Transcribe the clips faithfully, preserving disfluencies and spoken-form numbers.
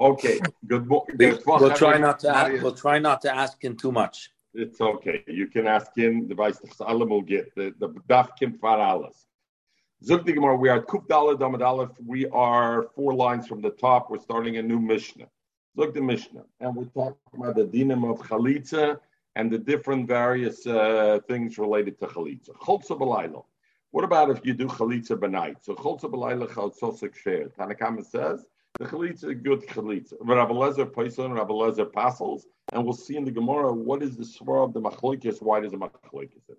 Okay. Good. Bo- we'll, we'll try not to. Ask, we'll try not to ask him too much. It's okay. You can ask him. The vice Allah will get the the dafkin faralas. Zuk Gemara. We are kuf dalad amud aleph. We are four lines from the top. We're starting a new Mishnah. Zuk the Mishnah, and we're talking about the dinam of chalitza and the different various uh, things related to chalitza. Cholza b'layla. What about if you do chalitza b'night? So cholza b'layla chalsosik share. Tanakama says. The chalitza is good chalitza. Rabbi Eliezer Paisan, Rabbi Eliezer Passels, and we'll see in the Gemara what is the svara of the machlokes. Why does the machlokes in it?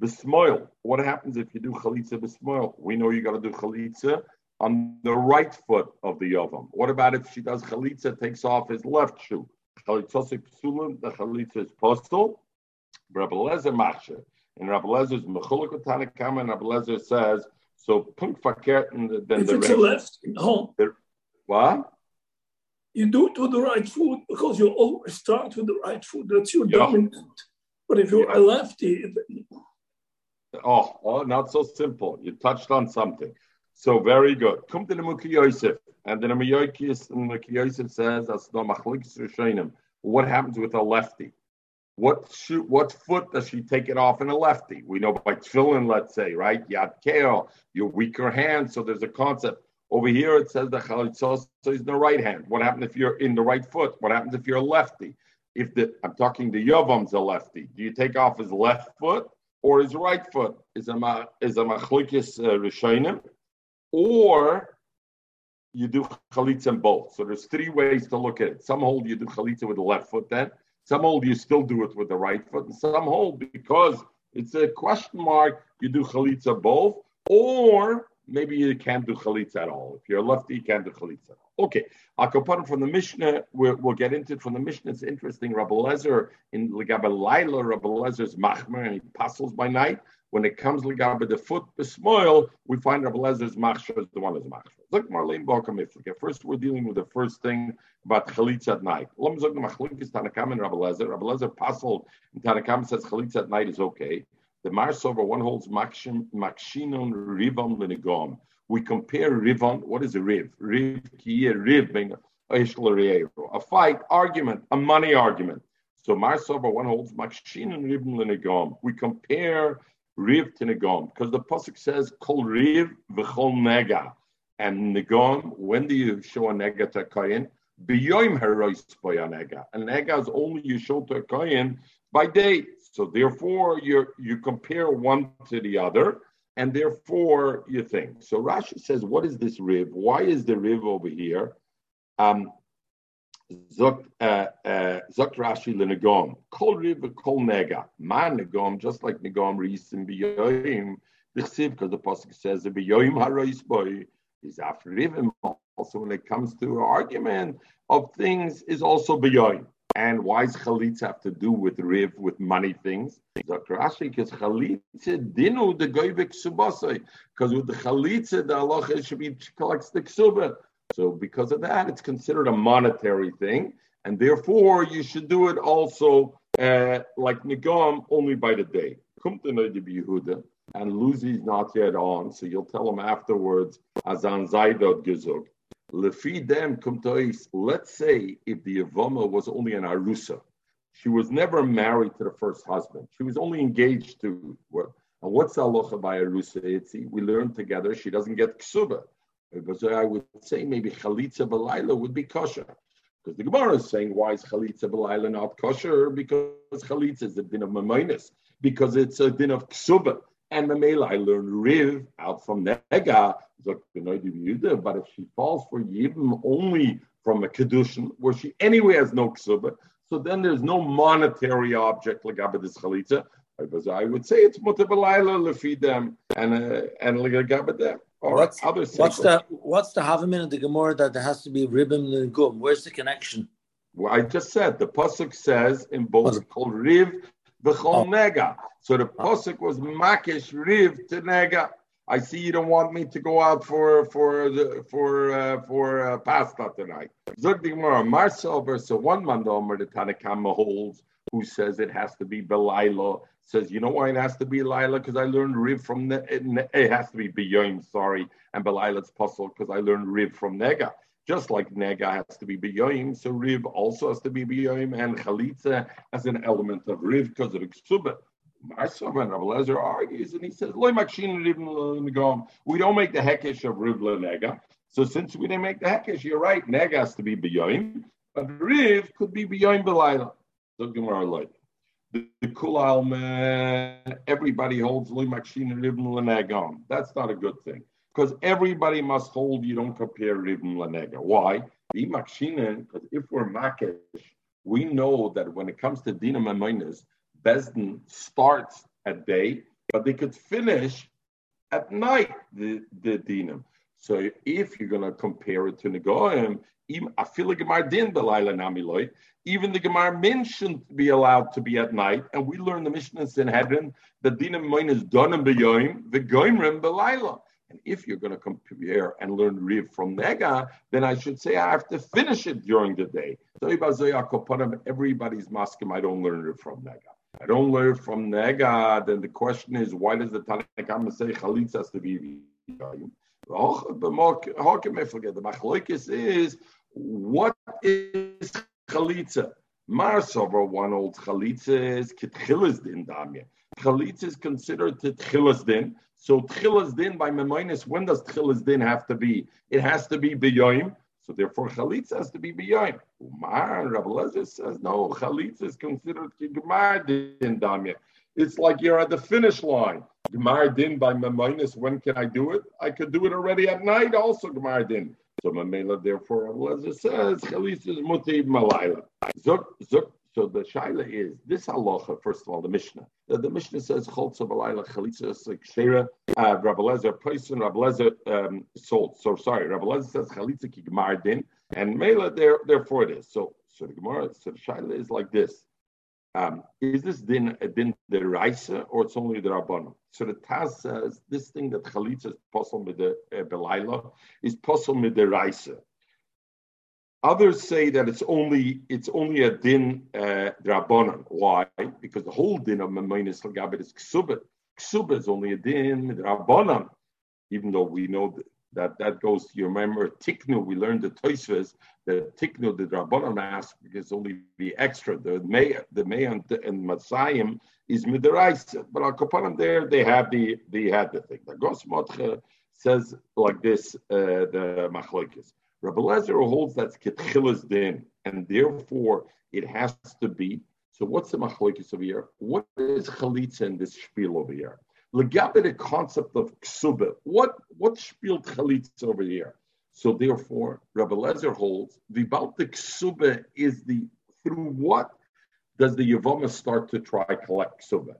Besmoil. What happens if you do chalitza besmoil? We know you got to do chalitza on the right foot of the yovam. What about if she does chalitza, takes off his left shoe? Chalitzosik psulim. The chalitza is postal. Rabbi Eliezer machsher, and Rabbi Eliezer is mechulak with Tanakama, and Rabbi Eliezer says so. Punk fakert and then if the it's left home. What? You do it with the right foot because you always start with the right foot. That's your yeah. dominant. But if you're yeah. a lefty... Oh, oh, not so simple. You touched on something. So very good. Come to the Nimukei Yosef. And the Nimukei Yosef says, as no machlokes rishonim, what happens with a lefty? What shoe, what foot does she take it off in a lefty? We know by tefillin, let's say, right? Yad keo, your weaker hand. So there's a concept. Over here, it says the chalitzos is in the right hand. What happens if you're in the right foot? What happens if you're a lefty? If the I'm talking the Yovam's a lefty, do you take off his left foot or his right foot? Is a is a machlokes rishonim, or you do chalitza in both? So there's three ways to look at it. Some hold you do chalitza with the left foot, then some hold you still do it with the right foot, and some hold because it's a question mark. You do chalitza both, or maybe you can't do chalitza at all. If you're a lefty, you can't do chalitza at all. Okay, I'll compare from the Mishnah. We'll, we'll get into it from the Mishnah. It's interesting. Rabbi Eliezer in Legaba Laila, Rabbi Elezer's machmer, and he passes by night. When it comes Legaba the foot, the smoil, we find Rabbi Elezer's machmer is the one that's machmer. Look, Marlene Balkam, first we're dealing with the first thing about chalitza at night. Lom zog the machlok is Tanakam and Rabbi Eliezer. Rabbi Eliezer passes, and Tanakam says chalitza at night is okay. The Marsova one holds Makshinon Rivam Linigom. We compare Rivan. What is a Riv? Riv Kiye Riv being a fight, argument, a money argument. So Marsova one holds Makshinon Rivam Linigom. We compare Riv to Nigom because the Pasuk says Kol Riv V'Chol Nega. And Nigom, when do you show a Nega to a Kohen? B'Yoim Herois Boya Nega. A Nega is only you show to a Kohen by day. So therefore, you you compare one to the other, and therefore you think. So Rashi says, what is this riv? Why is the riv over here? Um, Zok uh, uh, Rashi l'negom. Kol riv kol nega. Ma negom, just like negom reisim b'yoyim. Because the pasuk says the b'yoyim harois boy is after rivim. Also, when it comes to argument of things, is also b'yoyim. And why does chalitza have to do with riv, with money things? Because chalitza dinu the goyve ksubasai. Because with the chalitza, the halacha should be collects the ksuba. So because of that, it's considered a monetary thing, and therefore you should do it also uh, like nigam only by the day. Kum to Noidi B'Yehuda, and Luzi's not yet on, so you'll tell him afterwards. Azan zaydot gezug. Lefi dem kumtois. Let's say if the Yavama was only an arusa, she was never married to the first husband. She was only engaged to. Well, and what's aloha by arusa? Itzi? We learned together she doesn't get ksuba. So I would say maybe chalitza b'layla would be kosher, because the Gemara is saying why is chalitza b'layla not kosher? Because chalitza is the din of mamonis, because it's a din of ksuba. And Mamela, I learned Riv out from Nega, but if she falls for Yibim only from a Kedushin, where she anyway has no Ksuba, so then there's no monetary object like Abedis Chalitza. I would say it's Mutabalayla, Lefidem, and uh, and Ligabadem. Or what's, other what's the what's the Havamin of the Gemara that there has to be Ribim and Gum? Where's the connection? Well, I just said the Pasuk says in both called Riv. B'chol nega. So the posuk was makish riv to nega. I see you don't want me to go out for for the, for uh, for uh, pasta tonight. Zog the Gemara Marcel versus one mandomer the Tanakama holds who says it has to be Belila. Says you know why it has to be Belila because I learned riv from ne- it has to be B'yoyim sorry and Belila's posuk because I learned riv from nega. Just like Nega has to be B'yoyim, so Riv also has to be B'yoyim, and Chalitza has an element of Riv because of Ksubah. Marsom and Rav Elazar argues, and he says, Lo makshin Riv l'Negam. We don't make the Hekesh of Riv l'Nega. So since we didn't make the Hekesh, you're right, Nega has to be B'yoyim, but Riv could be B'yoyim B'layla. So Gemara Loy. The, the Kulal man, everybody holds Lo makshin Riv l'Negam. That's not a good thing. Because everybody must hold, you don't compare Riv and Lanega. Why? Because if we're Makesh, we know that when it comes to Dina Mamonis, Besdin starts at day, but they could finish at night the, the Dinam. So if you're going to compare it to Negoim, even the Gemara Min shouldn't be allowed to be at night. And we learn the Mishnah in Sanhedrin that Dina Mamonis Donam B'yoim, V'goimrim B'layla. And if you're going to compare and learn Riv from Nega, then I should say I have to finish it during the day. So everybody's maskim, I don't learn Riv from Nega. I don't learn from Nega, then the question is, why does the Tanakama say Chalitz has to be B'yoyim? The Machloikis is, what is Chalitza? Marsover one old Chalitza is Ketchilas Din Damya. Chalitz is considered Tchilas Din. So Tchilas Din by Memoinus, when does Tchilas Din have to be? It has to be B'yoyim. So therefore Chalitz has to be B'yoyim. Umar, Rabbi Eliezer says, no, Chalitz is considered Gemar Din Damya. It's like you're at the finish line. Gemar Din by Memoinus, when can I do it? I could do it already at night also, Gemar Din. So Mamela, therefore, Rabbi Eliezer says, Chalitz is Mutib Malayla. Zuk, Zuk. So the shaila is this halacha. First of all, the Mishnah. The, the Mishnah says choltza b'layla chalitza sekshera. Uh, Rabbi Eliezer person. Rabbi Eliezer um, sold. So sorry. Rabbi Eliezer says chalitza ki gemar din and mela. There, therefore it is. So so the Gemara. So the shaila is like this. Um, is this din a din deraisa or it's only the rabbanon? So the Taz says this thing that chalitza is possible with the uh, b'layla is possible with the deraisa. Others say that it's only it's only a din uh, drabonon. Why? Because the whole din of Mamonis Lagabit is ksubah. Ksubah is only a din drabonon. Even though we know that that goes, you remember Tiknu, we learned the Tosfos, that Tiknu, the drabonon ask, is only the extra. The May the May and, and Matsayim is midaraisa. But al Kapanim there, they have the they had the thing. The Gosmotche says like this, uh, the Machlokes. Rabbi Eliezer holds that's ketchilas din, and therefore it has to be. So what's the machlokes over here? What is chalitza in this spiel over here? Legabe the concept of ksubah. What what spiel chalitza over here? So therefore, Rabbi Eliezer holds about the ksubah is the through what does the Yovam start to try to collect ksubah?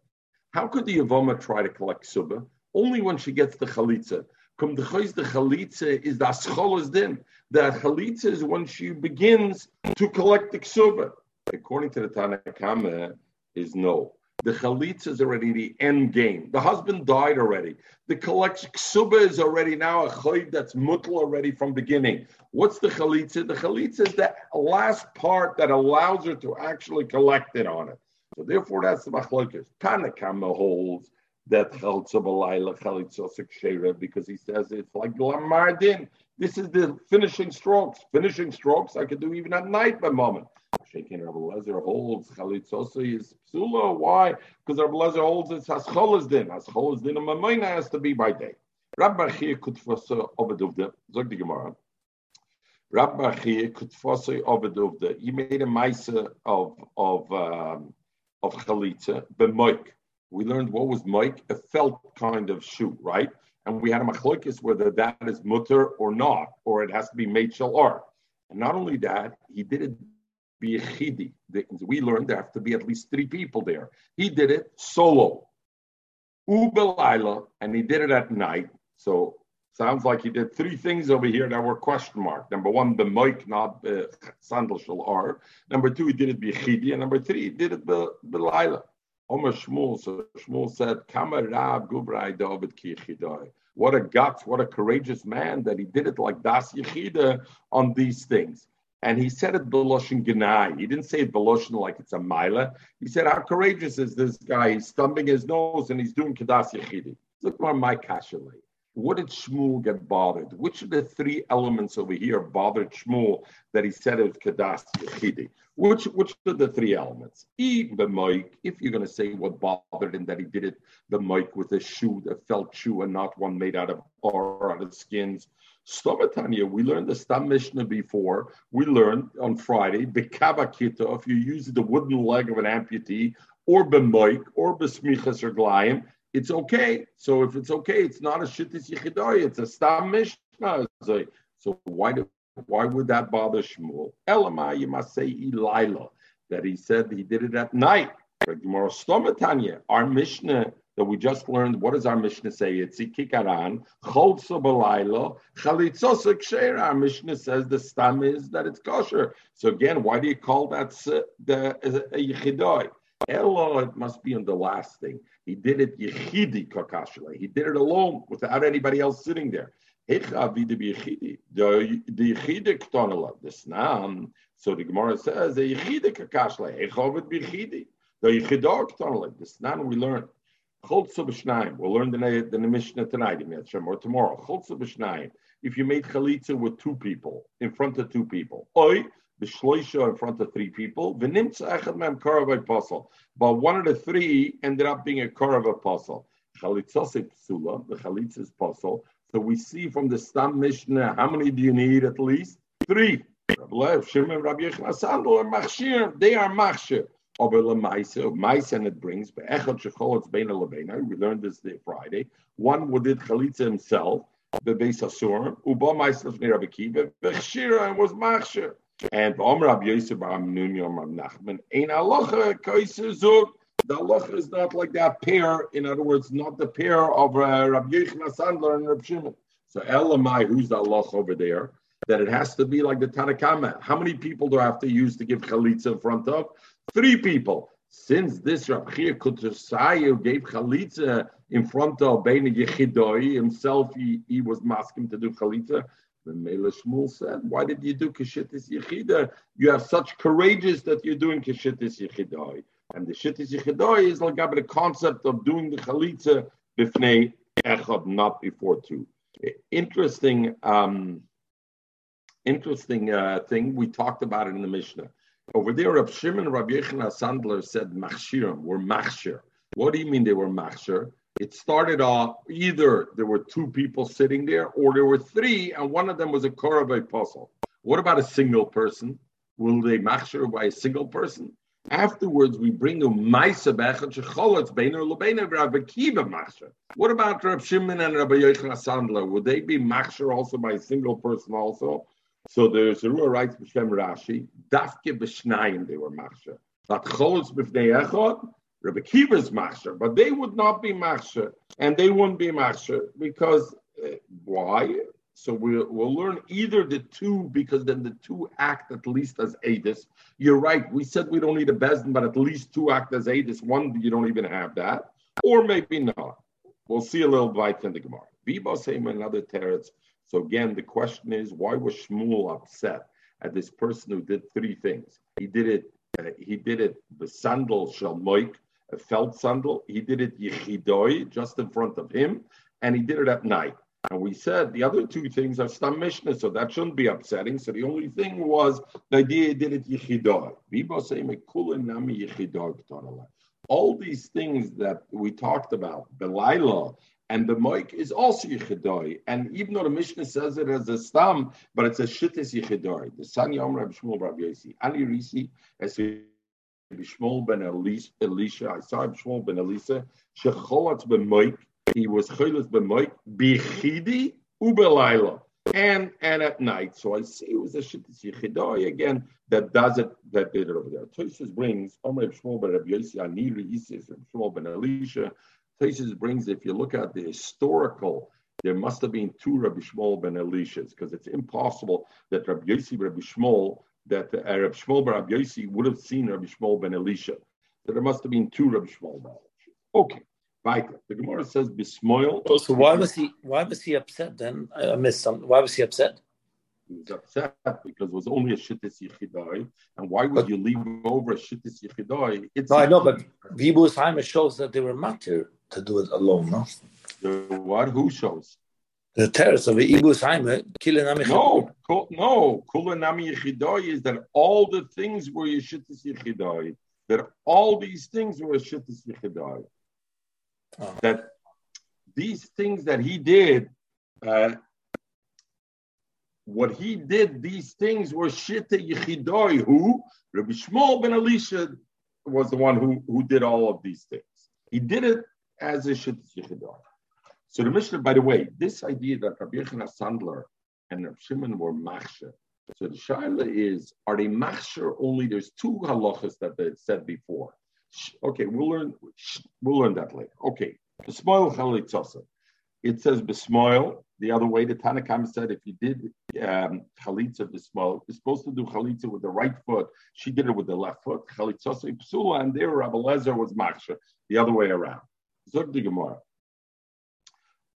How could the Yovam try to collect ksubah? Only when she gets the chalitza. Come the chalitza is the ascholas din. The chalitza is when she begins to collect the ksuba. According to the Tanakama, is no. The chalitza is already the end game. The husband died already. The collect ksuba is already now a chayv that's mutl already from beginning. What's the chalitza? The chalitza is the last part that allows her to actually collect it on it. So therefore, that's the machlokes. Tanakama holds that chalitza b'layla chalitza sekshera, because he says it's like lamar din. This is the finishing strokes. Finishing strokes I could do even at night by moment. Shaking Rabbi Eliezer holds chalitza is psula. Why? Because Rabbi Eliezer holds it's hascholas din. Hascholas din and mamayna has to be by day. Rabbi Akiva kutvasa obeduvda. Zog the Gemara. Rabbi Akiva kutvasa obeduvda. He made a maisa of of um, of chalitza b'moik. We learned what was moik, a felt kind of shoe, right? And we had a machlokes whether that is mutter or not, or it has to be made shel or. And not only that, he did it b'yechidi. We learned there have to be at least three people there. He did it solo, u'belayla, and he did it at night. So sounds like he did three things over here that were question mark. Number one, the moik, not uh, sandal shel or. Number two, he did it b'yechidi, and number three, he did it b'layla. Omer Shmuel, so Shmuel said, Kama Rab Gubrai David Ki Yechidai. What a guts, what a courageous man that he did it like Das Yechida on these things. And he said it Beloshin Genai. He didn't say it Beloshin like it's a Mila. He said, how courageous is this guy? He's stumping his nose and he's doing Kedas Yechidi. Look where my kasha lay. What did Shmuel get bothered? Which of the three elements over here bothered Shmuel that he said it was Kedas Yechidi? Which which of the three elements? E, the Moik, if you're going to say what bothered him, that he did it, the Moik with a shoe, a felt shoe, and not one made out of or out of skins. Stomatania, we learned the Stam Mishnah before. We learned on Friday, Bekabakita, if you use the wooden leg of an amputee, or Bemoik, or Besmichas or Glayim, it's okay. So if it's okay, it's not a shittis yichidoi, it's a stam mishnah. So why do, why would that bother Shmuel? Elamai, you must say Elila, that he said he did it at night. Our Mishnah that we just learned, what does our Mishnah say? It's ikikaran, cholso b'layla, chalitzos k'sheira. Our Mishnah says the stam is that it's kosher. So again, why do you call that the yichidoi? Elo, it must be on the last thing. He did it yichidi kakashale. He did it alone without anybody else sitting there. So the Gemara says the yichidi kakashale. The yichidor k'tonale. This nan we learn. We'll learn the the Mishnah tonight, or tomorrow. If you made chalitza with two people, in front of two people, oi. B'shloisha in front of three people. V'nimtza echad me'em korav apostle. But one of the three ended up being a korav apostle. Chalitzos psula, the chalitzos apostle. So we see from the Stam Mishnah, how many do you need at least? Three. Rabbi Shimon, Rabbi Yochanan HaSandlar, Machshir. They are Machshir. Ober lemaisa, maisa it brings. Be'echad shecholotz beina lebeina. We learned this day Friday. One who did chalitza himself, the Beis Asur. Uba maisa lefnei Rabbi Akiva. Bechshira, and was Machshir. And Rabbi Yosef, Nachman, the halacha is not like that pair. In other words, not the pair of uh, Rabbi Yochanan HaSandlar and Rabbi Shimon. So Elamai, who's the halacha over there? That it has to be like the Tanakama. How many people do I have to use to give chalitza in front of? Three people. Since this Rabbi Kutusayu gave chalitza in front of Bein Yechidoi himself, he, he was masking to do chalitza. The Mele Shmuel said, why did you do Keshittis Yechida? You have such courageous that you're doing Keshittis Yechidoi. And the Shittis Yechidoi is like the concept of doing the Chalitza Bifnei Echad, not before two. Interesting um, interesting uh, thing, we talked about it in the Mishnah. Over there, Rabbi Shimon and Rabbi Yochanan HaSandlar said, Machshirim, we're Machshir. What do you mean they were Machshir? It started off either there were two people sitting there or there were three and one of them was a korav apostle. What about a single person? Will they machshir by a single person? Afterwards, we bring a ma'isa b'echad shecholotz beina u'lebeina Rabbi Akiva machshir. What about Rabbi Shimon and Rabbi Yochanan HaSandlar? Would they be machshir also by a single person also? So the Zerua writes b'shem Rashi, dafke b'shnayim they were machshir. But cholotz b'fnei echad? Rabbi Kiva is machshir, but they would not be machshir, and they wouldn't be machshir because uh, why? So we'll, we'll learn either the two, because then the two act at least as edus. You're right. We said we don't need a bezin, but at least two act as edus. One you don't even have that, or maybe not. We'll see a little bit in the Gemara. Viba same another teretz. So again, the question is, why was Shmuel upset at this person who did three things? He did it. Uh, he did it. The sandal shall moik. A felt sandal. He did it yichidoi, just in front of him, and he did it at night. And we said the other two things are Stam Mishnah, so that shouldn't be upsetting. So the only thing was the idea he did it yichidoi. All these things that we talked about, Belilah and the Moik is also yichidoi. And even though the Mishnah says it as a Stam, but it's a shittis yichidoi. The San Yom Rab Shmuel Rab Yosi Ali Risi as he. Shmuel ben Elisha, I saw Shmuel ben Elisha. Shecholatz b'moik, he was cholatz b'moik bichidi ubelayla, and and at night. So I see it was a shittis yichidoi again that does it that did it over there. Tosfos brings Amr Shmuel ben Rabbi Yosi Aniri Isis from Shmuel ben Elisha. Tosfos brings, if you look at the historical, there must have been two Rabbi Shmuel ben Elishas because it's impossible that Rabbi Yosi Rabbi Shmuel. That uh, Rabbi Shmuel ben Rabbi Yosi would have seen Rabbi Shmuel ben Elisha. So there must have been two Rabbi Shmuel ben Elisha. Okay, right. The Gemara says Bismoil. So why was he? Why was he upset then? I missed something. Why was he upset? He was upset because it was only a shittis yichidai, and why would but, you leave over a shittis yichidai? It's no, I know, but Vibu's Haimer shows that they were matir to do it alone, no? The what? Who shows? The terrace of the Ibus Haimah, Kilenami Chidoi. No, no. Kulenami Yechidoi is that all the things were Yeshittis Yechidoi. That all these things were Yeshittis Yechidoi. Oh. That these things that he did, uh, what he did, these things were Shitta Yechidoi, who Rabbi Shmuel ben Elisha was the one who, who did all of these things. He did it as a Shitta Yechidoi. So the Mishnah, by the way, this idea that Rabbi Yochanan HaSandlar and Rabbi Shimon were machsher. So the shaila is, are they machsher only? There's two halachas that they said before. Okay, we'll learn we'll learn that later. Okay, b'smoil chalitzasa. It says b'smoil. The other way, the Tanakama said if you did um, chalitza b'smoil, you're supposed to do chalitza with the right foot. She did it with the left foot. Chalitzasa psula, and there Rabbi Eliezer was machsher. The other way around. Zog the Gemara.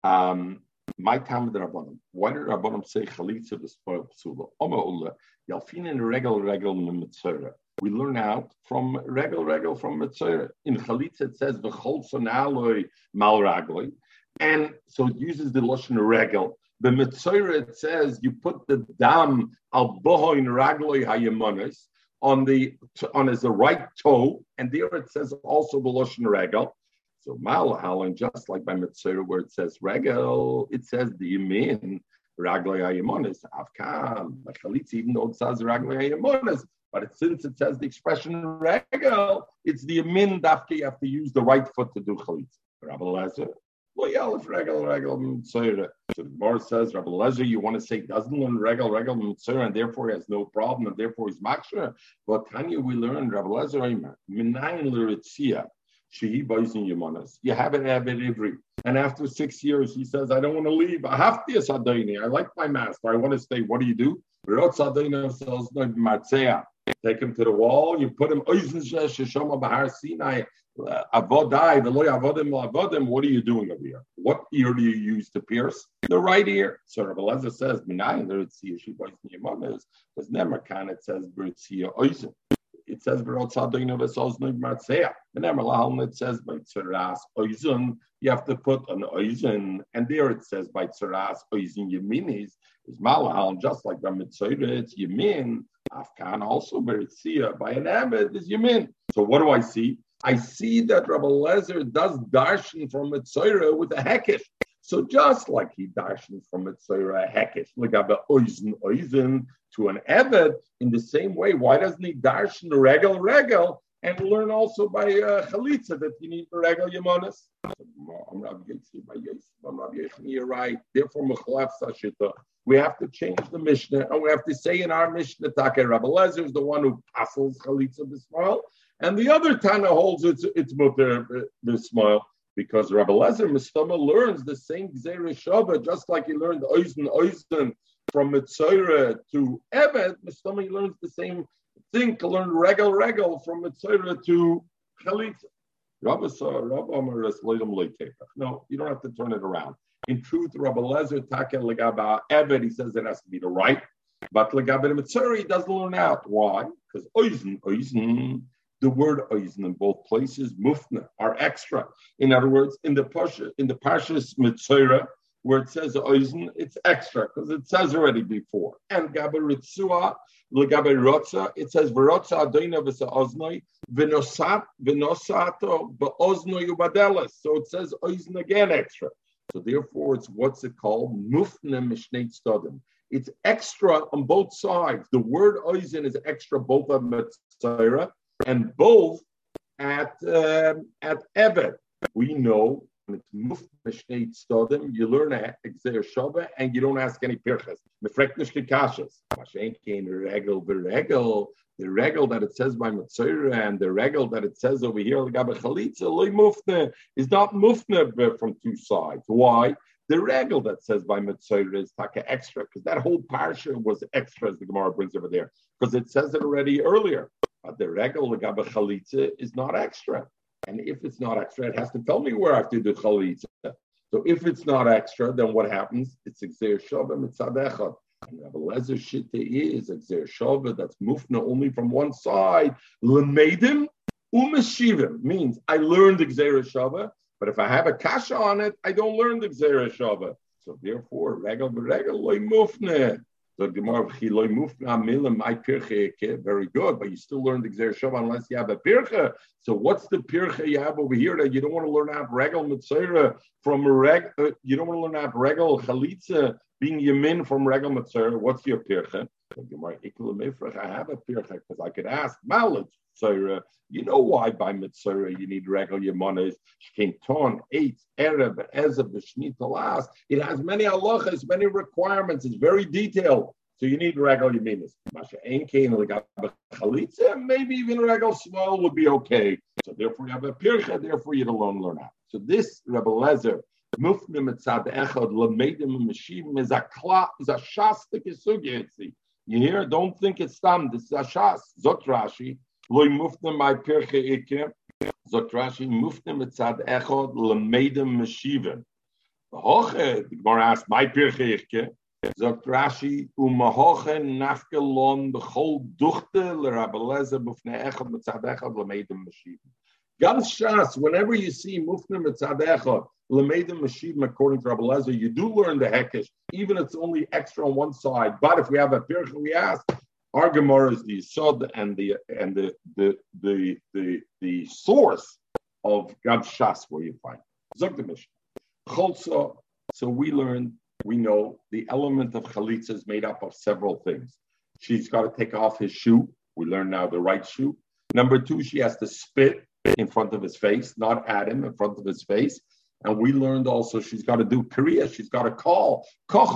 Um, my Talmud Rabbanim. Why did Rabbanim say chalitza b'smoil psula? Oma ulla yalfin in regel regel mitzera. We learn out from regel regel from mitzera. In chalitza it says v'cholson aloi mal ragloi, and so it uses the lashon regel. The mitzera it says you put the dam al bohoin ragloi hayemonis on the on his right toe, and there it says also the lashon regel. So malahal, and just like by Mitzvah, where it says regel, it says the yamin, ragloi hayemonis, afkan, like chalitza, even though it says ragloi hayemonis, but it, since it says the expression regel, it's the yamin dafke, you have to use the right foot to do chalitza. Rabbi Eliezer, loyal if regel, regel, Mitzvah. So the Gemara says, Rabbi Eliezer, you want to say, doesn't learn regel, regel, Mitzvah, and therefore he has no problem, and therefore he's maksha. But Tanya, we learn, Rabbi Eliezer, minayin l'ritzia. You have an Abed Ivri. And after six years, he says, I don't want to leave. I have to Sadaini. I like my master. I want to stay. What do you do? Take him to the wall. You put him. What are you doing over here? What ear do you use to pierce? The right ear. So Rabbi Eliezer says, it says, It says, it says by tzeras oizun, you have to put an oizun, and there it says by tzeras oizun yeminis is malahal, just like by mitzayra, it's yemin. Afkan also beritziya by an abbot is yemin. So what do I see? I see that Rabbi Eliezer does darshan from mitzayra with a hekesh. So just like he darshan from mitzayra a hekesh, like about oizun oizun to an abbot. In the same way, why doesn't he darshan the regel regel and learn also by uh, chalitza that you need the regel yemonis? I'm Rabbi Yochanan. You're right. Therefore, we have to change the Mishnah, and we have to say in our Mishnah, Take Rabbi Eliezer is the one who passes chalitza b'smoil, and the other Tana holds it's it's mutter b'smoil because Rabbi Eliezer Mistama learns the same Gzeira Shava, just like he learned oizn oizn. From Mitzora to Eved, Mistami learns the same thing to learn regal regal from Mitzora to Chalitza. No, you don't have to turn it around. In truth, Rabbi Eliezer Taka Legaba Eved, he says it has to be the right, but Legaba Mitzora, he doesn't learn out. Why? Because Oizen, Oizen, the word Oizen in both places, Mufna, are extra. In other words, in the Parsha, in the Parsha's Mitzora, where it says oizen, it's extra because it says already before. And gaberitzua, legaberotza, it says verotza adoina v'sa oznoi v'nosat v'nosato b'oznoi ubadelis. So it says oizen again extra. So therefore, it's what's it called mufne mishnei tzaddim. It's extra on both sides. The word oizen is extra both at Metzira and both at um, at Eved. We know. It's mufn mishnei tzaddim. You learn a exer shava, and you don't ask any pirchas. Mefreknish kikashas. Mashenkein regel beregel. The regel that it says by Metzora and the regel that it says over here legabe chalitza loy mufne is not mufne from two sides. Why? The regel that says by Metzora is taka extra because that whole parsha was extra, as the Gemara brings over there, because it says it already earlier. But the regel legabe chalitza is not extra. And if it's not extra, it has to tell me where I have to do chalitza. So if it's not extra, then what happens? It's exer shava mitzad echad. And Rabbi Eliezer shite is exer shava. That's mufna only from one side. L'meidim u'meshivim means I learned exer shava, but if I have a kasha on it, I don't learn the exer shava. So therefore, regal regal loy mufne. So Gemara loy mufne amilim my pirche. Very good, but you still learn the Gzer Shav unless you have a pirche. So what's the pirche you have over here that you don't want to learn out regal mitzera from reg? Uh, you don't want to learn out regal chalitza being yamin from regal mitzera. What's your pirche? So Gemara ikul mifrach. I have a pirche because I could ask malach. You know why by Mitzera you need regal Yemanis, Shkinton, Eitz, Erev, Ezeb, Shnit, Alas. It has many halachas, many requirements. It's very detailed. So you need regal Yemanis. Maybe even regal Small would be okay. So therefore you have a Pircha, therefore you alone learn out. So this Rabbi Eliezer, Mufne Mitzad Echad, Lamedim, Meshim, is a Shastik Yisugiyetzi. You hear? Don't think it's Tam. This is a Shas, Zot Rashi. Loi mufne my pirche ikke. Zok Rashi mufne mitzad echod lemedem meshiven. Hoche, the Gemara asks, my pirche ikke. Zok Rashi umahoche nafke lon bechol duchte l'Rabbi Eliezer mufne echod mitzad echod lemedem meshiven. Ganz shas, whenever you see mufne mitzad echod lemedem meshiven according to Rabbi Eliezer, you do learn the hekesh, even if it's only extra on one side. But if we have a pirche, we ask. Our Gemara is the Yisod and the and the the the the, the source of God's Shas where you find Zok the Mishnah. So we learned, we know the element of chalitza is made up of several things. She's got to take off his shoe. We learn now the right shoe. Number two, she has to spit in front of his face, not at him, in front of his face. And we learned also she's got to do Korea. She's got to call. This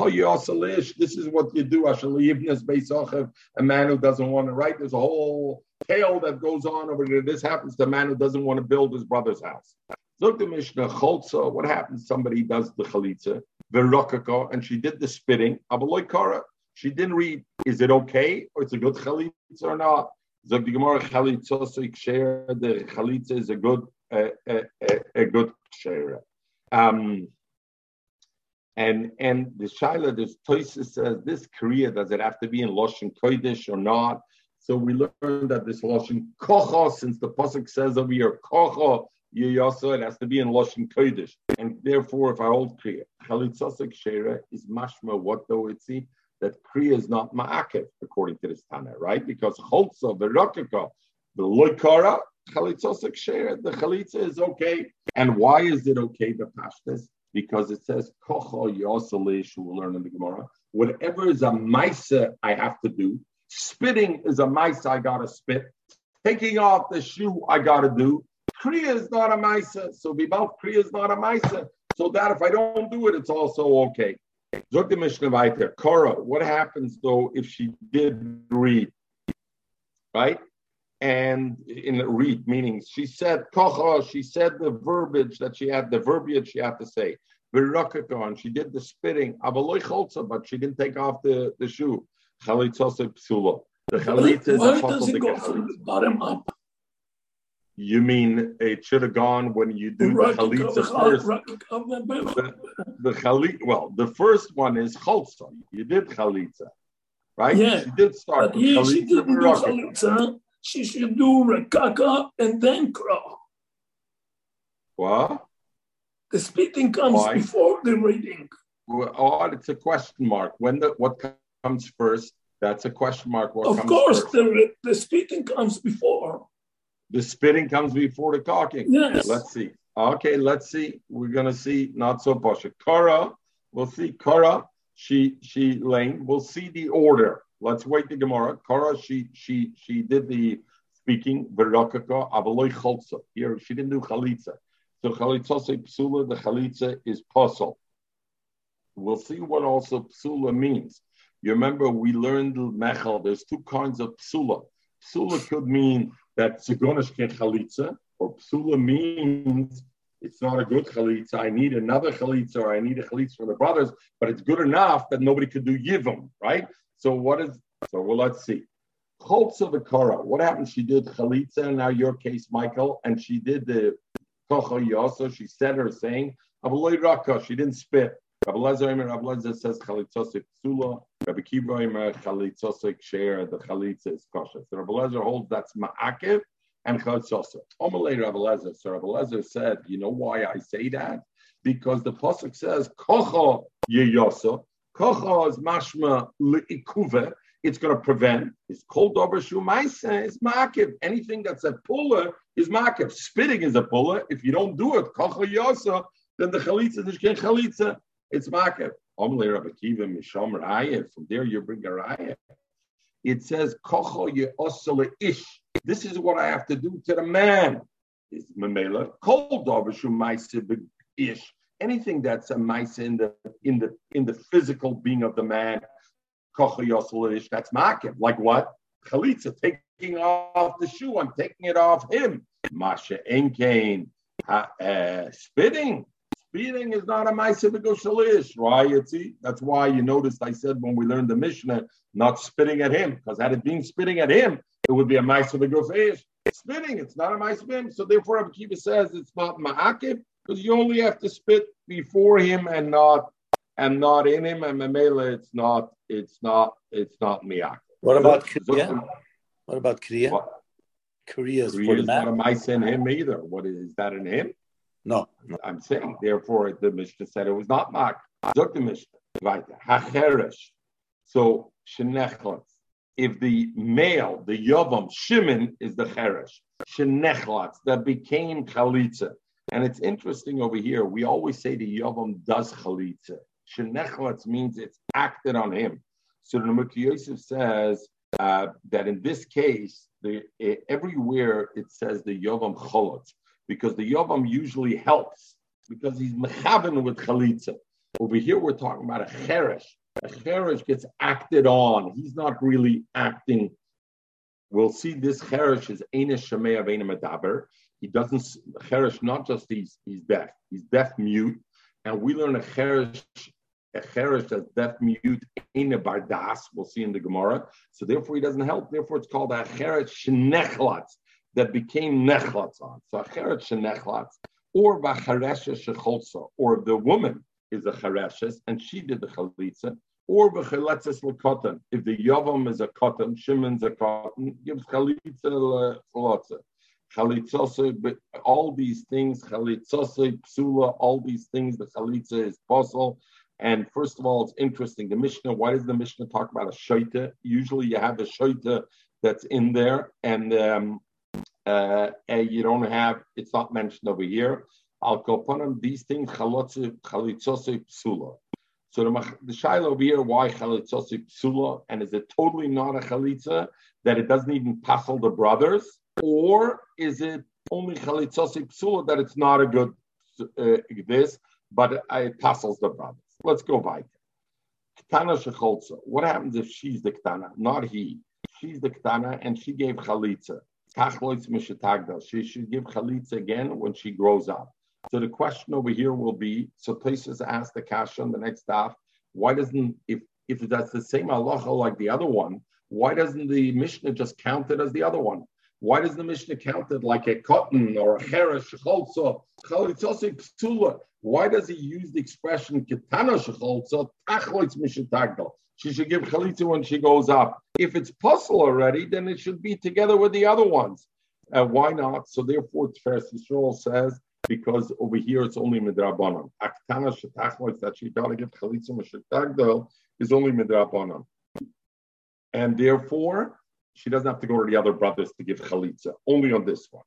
is what you do. A man who doesn't want to write. There's a whole tale that goes on over there. This happens to a man who doesn't want to build his brother's house. Look the Mishnah Cholza. What happens? Somebody does the Chalitza, Verokaka, and she did the spitting. Abaloikara. She didn't read. Is it okay? Or it's a good Chalitza or not? The Chalitza is a good a, a, a good Shara. Um, and and the Shaila, this Tosfos says this Korea, does it have to be in Loshen Kodesh or not? So we learned that this Loshen Kocha, since the pasuk says over here Kocha Yoyasa, it has to be in Loshen Kodesh. And therefore, if I hold Kriya, Chalitzasek Shara is mashma what though it's see that Kriya is not ma'akev according to this Tana, right? Because Cholza Verokaka the Loikara. Chalitzosek share the chalitza is okay, and why is it okay? The pashtas because it says kochol yosalish. We'll learn in the Gemara. Whatever is a maisa, I have to do. Spitting is a maisa. I gotta spit. Taking off the shoe, I gotta do. Kriya is not a maisa, so bibal kriya is not a maisa. So that if I don't do it, it's also okay. Zok the Mishnah vayter kara. What happens though if she did read? Right. And in the read, meaning she said kocha, she said the verbiage that she had, the verbiage she had to say. Virakakon, she did the spitting. Abaloi cholza, but she didn't take off the, the shoe. Chalitzose psula. The chalitza is why does it go from the bottom up? You mean it should have gone when you do the chalitza first? The, the chalitza, well, the first one is cholza. You did chalitza, right? Yeah, she did start. But yeah, she didn't do chalitza. She should do rakaka and then kra. What? The spitting comes Why? before the reading. Well, oh, it's a question mark. When the what comes first? That's a question mark. What of comes course, first? the the spitting comes before. The spitting comes before the talking. Yes. Let's see. Okay, let's see. We're gonna see. Not so pasha. Kara. We'll see. Kara. She she lane. We'll see the order. Let's wait the Gemara. Kara, she she she did the speaking. Verokaka avaloi cholza. Here she didn't do chalitza. So chalitzase psula. The chalitza is posel. We'll see what also psula means. You remember we learned mechal. There's two kinds of psula. Psula could mean that tzigonish ke chalitza, or psula means it's not a good chalitza. I need another chalitza, or I need a chalitza for the brothers. But it's good enough that nobody could do yivam, right? So what is, so well, let's see. Cholza v'kara, what happened? She did chalitza, now your case, Michael, and she did the kocha yoso, she said her saying, avaloi raka, she didn't spit. Rabbi Eliezer, Rabbi Eliezer says chalitzosik psula, Rabbi Akiva, chalitzosik share, the chalitza is kosher. So Rabbi Eliezer holds that's ma'akev and chalitzosik. Omalei Rabbi Eliezer, so Rabbi Eliezer said, you know why I say that? because the pasuk says kocha yeyosa. Kocha is mashma leikuve. It's going to prevent. It's called over shumaisa. It's ma'akiv. Anything that's a puller is ma'akiv. Spitting is a puller. If you don't do it, kocha yeyosa, then the chalitza nishken chalitza. It's ma'akiv. Omle Rabbi Akiva misham raya. From there you bring a raya. It says kocha yeyosa leish. This is what I have to do to the man. Is memela kol davar shu ma'aseh b'Ish. Anything that's a ma'aseh in the in the in the physical being of the man, kocha yosel ish. That's ma'akev. Like what? Chalitza, taking off the shoe. I'm taking it off him. Masha enkein spitting. Spitting is not a ma'aseh b'goshel ish. Right? See, that's why you noticed I said when we learned the Mishnah, not spitting at him, because had it been spitting at him, it would be a ma'aseh b'goshel ish. Spitting, it's not a ma'aseh. So therefore, Rabbi Akiva says it's not ma'akiv because you only have to spit before him and not and not in him. And memela, it's not, it's not, it's not ma'akiv. What about so, Kriya? So, what about Kriya? What? Kriya is Kriya is not a ma'aseh in him either. What is, is that in him? No, no. I'm saying. Therefore, the Mishnah said it was not ma'akiv. Zok the Mishnah. Right. Hacheresh. So shenechlot. If the male, the Yovam, Shimon is the Cheresh, Shenechlatz, that became Chalitza. And it's interesting over here, we always say the Yovam does Chalitza. Shenechlatz means it's acted on him. So the Nimukei Yosef says uh, that in this case, the, uh, everywhere it says the Yovam Cholotz, because the Yovam usually helps, because he's Mechaven with Chalitza. Over here we're talking about a Cheresh. A cheresh gets acted on. He's not really acting. We'll see this cheresh is Eina Shemea Veina Medaber. He doesn't, cheresh, not just he's, he's deaf. He's deaf mute. And we learn a cheresh, a cheresh that's deaf mute, Eina Bardas. We'll see in the Gemara. So therefore he doesn't help. Therefore it's called a cheresh shenechlatz that became nechlatz on. So a cheresh shenechlatz or vacharesha shecholsa or the woman is a chareshes, and she did the chalitza, or v'cheletzes l'kotan. If the Yovam is a kotan, Shimon's a kotan, gives chalitza l'chalitza. Chalitzose, all these things, chalitzose, psula, all these things, the chalitza is possible. And first of all, it's interesting, the Mishnah, why does the Mishnah talk about a shoita? Usually you have a shoita that's in there, and, um, uh, and you don't have, it's not mentioned over here. Al Kopanim, these things, Chalitzose Psula. So the, the Shiloh over here, why Chalitzose Psula? And is it totally not a Chalitza that it doesn't even passel the brothers? Or is it only Chalitzose Psula that it's not a good uh, this, but it passels the brothers? Let's go by it. Ktana Shecholza. What happens if she's the Ktana, not he? She's the Ktana and she gave Chalitza. Kachloitz Mishatagdal. She should give Chalitza again when she grows up. So the question over here will be, so places ask the kasha on the next staff, why doesn't, if if that's the same halacha like the other one, why doesn't the Mishnah just count it as the other one? Why does the Mishnah count it like a cotton or a cheresh shecholza, chalitzose psula? Why does he use the expression kitana shecholza, tachlitz mishetagdal? She should give chalitza when she goes up. If it's puzzle already, then it should be together with the other ones. Uh, why not? So therefore, Tiferes Yisrael says, because over here it's only midrabanan. Aktana shetachloitz that she got to give chalitza mishetagdal is only midrabanan, and therefore she doesn't have to go to the other brothers to give chalitza. Only on this one.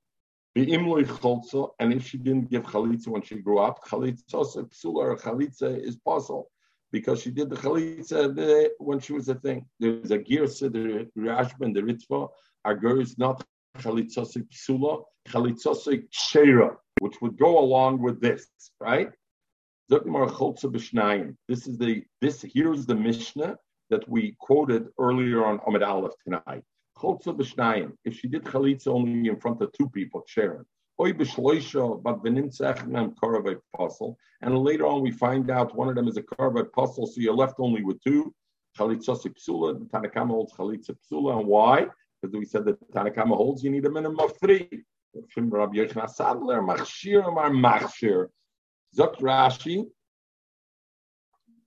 Beimloi cholzo, and if she didn't give chalitza when she grew up, chalitza psula chalitza is possible because she did the chalitza when she was a thing. There's a gear said the Rashba and the Ritva. Our girl is not chalitza psula, chalitza sheira, which would go along with this, right? This is the this here's the Mishnah that we quoted earlier on Amid Aleph tonight. If she did chalitza only in front of two people, Sharon. And later on we find out one of them is a korban puzzle, so you're left only with two. Chalitza psula, the Tanakama holds chalitza psula, and why? Because we said that the Tanakama holds you need a minimum of three. Rabbi Yochanan HaSandlar, Machshir, Amar Machshir. Zok Rashi,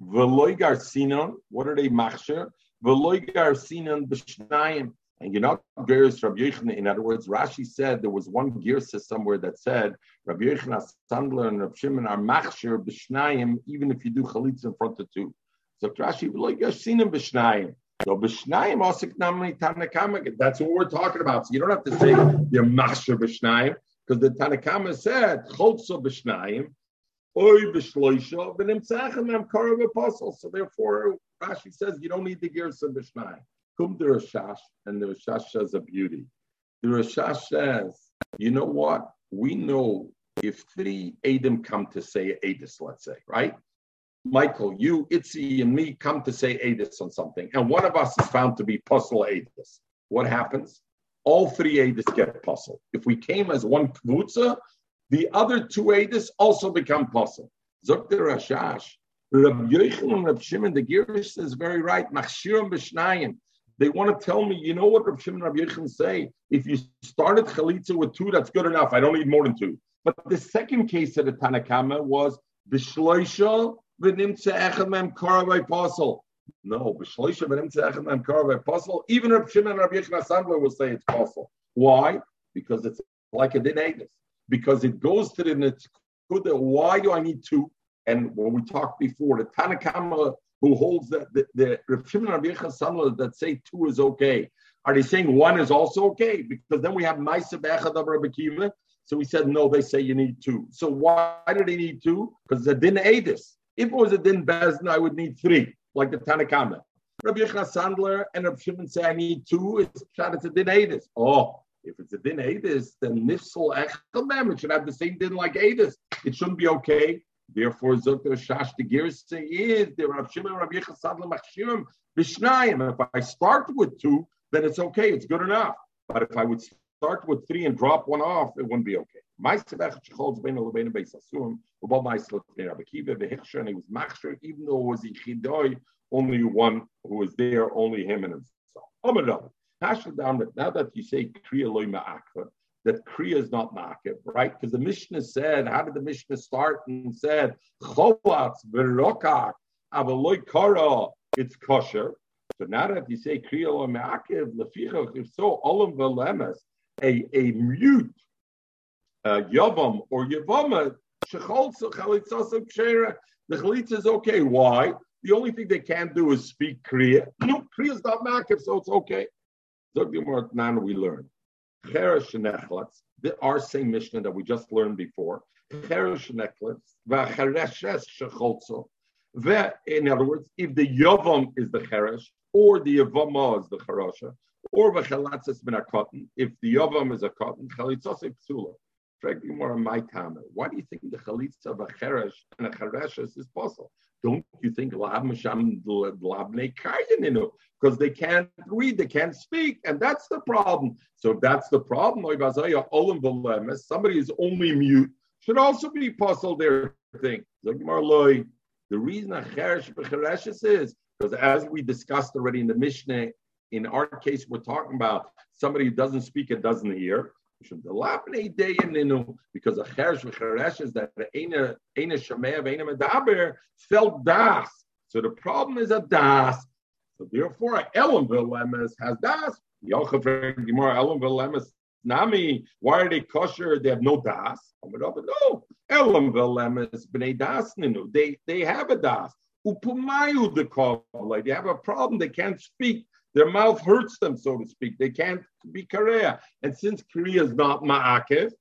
Veloy Garsinon, what are they, Machshir? Veloy Garsinon B'Shnayim. and you're not embarrassed, Rabbi Yochanan. In other words, Rashi said there was one girsa somewhere that said Rabbi Yochanan HaSandlar and Rabbi Shimon are machshir b'shnayim, even if you do chalitza in front of two. So Rashi was like Yoshinim b'shnayim. So b'shnayim also namely Tanakama. That's what we're talking about. So you don't have to say you're machshir b'shnayim, because the Tanakama said cholso b'shnayim. So therefore, Rashi says you don't need the gears of Mishnah. Come to Rashash, and the Rashash says a beauty. The Rashash says, you know what? We know if three Adam come to say Adis, let's say, right? Michael, you, Itzi, and me come to say Adis on something, and one of us is found to be puzzle Adis. What happens? All three Adis get puzzled. If we came as one kavutza, the other two Eidos also become possible. Zok the Rashash, Rabbi Yochanan, Rabbi Shimon, the Girish is very right. Machshirim b'shnayim. They want to tell me, you know what Rabbi Shimon, Rabbi Yochanan say? If you started chalitza with two, that's good enough. I don't need more than two. But the second case of the Tanakama was b'shloisha v'nimtze echad mem karavay posel. No, b'shloisha v'nimtze echad mem karavay posel. Even Rabbi Shimon and Rabbi Yochanan HaSandlar will say it's possible. Why? Because it's like a din Eidos. Because it goes to the Nitkuda, why do I need two? And when we talked before, the Tanakama who holds that the, the Rav Shimon and Rabbi Yochanan HaSandlar that say two is okay, are they saying one is also okay? Because then we have Ma'aseh B'Echad of Rabbi Akiva. So we said, no, they say you need two. So why do they need two? Because it's a din Eidos. If it was a din Bezna, I would need three, like the Tanakama. Rabbi Yochanan HaSandlar and Rav Shimon say I need two. It's, it's a din Eidos. Oh. If it's a din Eidos, then nifsal echel it should have the same din like Eidos. It shouldn't be okay. Therefore, Zot Rashash the Gersa is the Rav Shimon Rav Yochanan HaSandlar machshirim b'shnayim. If I start with two, then it's okay. It's good enough. But if I would start with three and drop one off, it wouldn't be okay. Ma'aseh B'Echad shecholz bein l'bein beis hasurim u'bal ma'aseh l'fnei Rabbi Akiva v'hichshir, and he was machshir even though it was yichidoi, only one who was there, only him and himself. Omadam. Now that you say kriya loy ma'akva, that kriya is not ma'akev, right? Because the Mishnah said, how did the Mishnah start and said, cholatz v'rokach, avaloy kara, it's kosher. So now that you say kriya loy ma'akev, lefichach, if so, olam v'lemes, a, a mute, uh, yovam or yavama, shecholso chalitzasam kshera, the chalitz is okay. Why? The only thing they can't do is speak kriya. No, kriya is not ma'akev, so it's okay. We learn the our same Mishnah that we just learned before. In other words, if the Yovam is the cheresh, or the Yavama is the charasha, or if the Yovam is a cotton, why do you think the chalitza of a cheresh and a chereshes is possible? Don't you think because they can't read, they can't speak, and that's the problem. So if that's the problem, somebody is only mute, should also be puzzled their thing. The reason a cheresh b'chereshes is because as we discussed already in the Mishnah, in our case, we're talking about somebody who doesn't speak and doesn't hear. Because a cheresh v'cheresh is that eina shameh v'eina medaber felt das. So the problem is a das. So therefore, a elam v'lemes has das. Elam v'lemes nami. Why are they kosher? They have no das. No, elam v'lemes b'nei das ninu. They they have a das. Upumayu the kavla. They have a problem. They can't speak. Their mouth hurts them, so to speak. They can't be Korea. And since Korea is not ma'akev,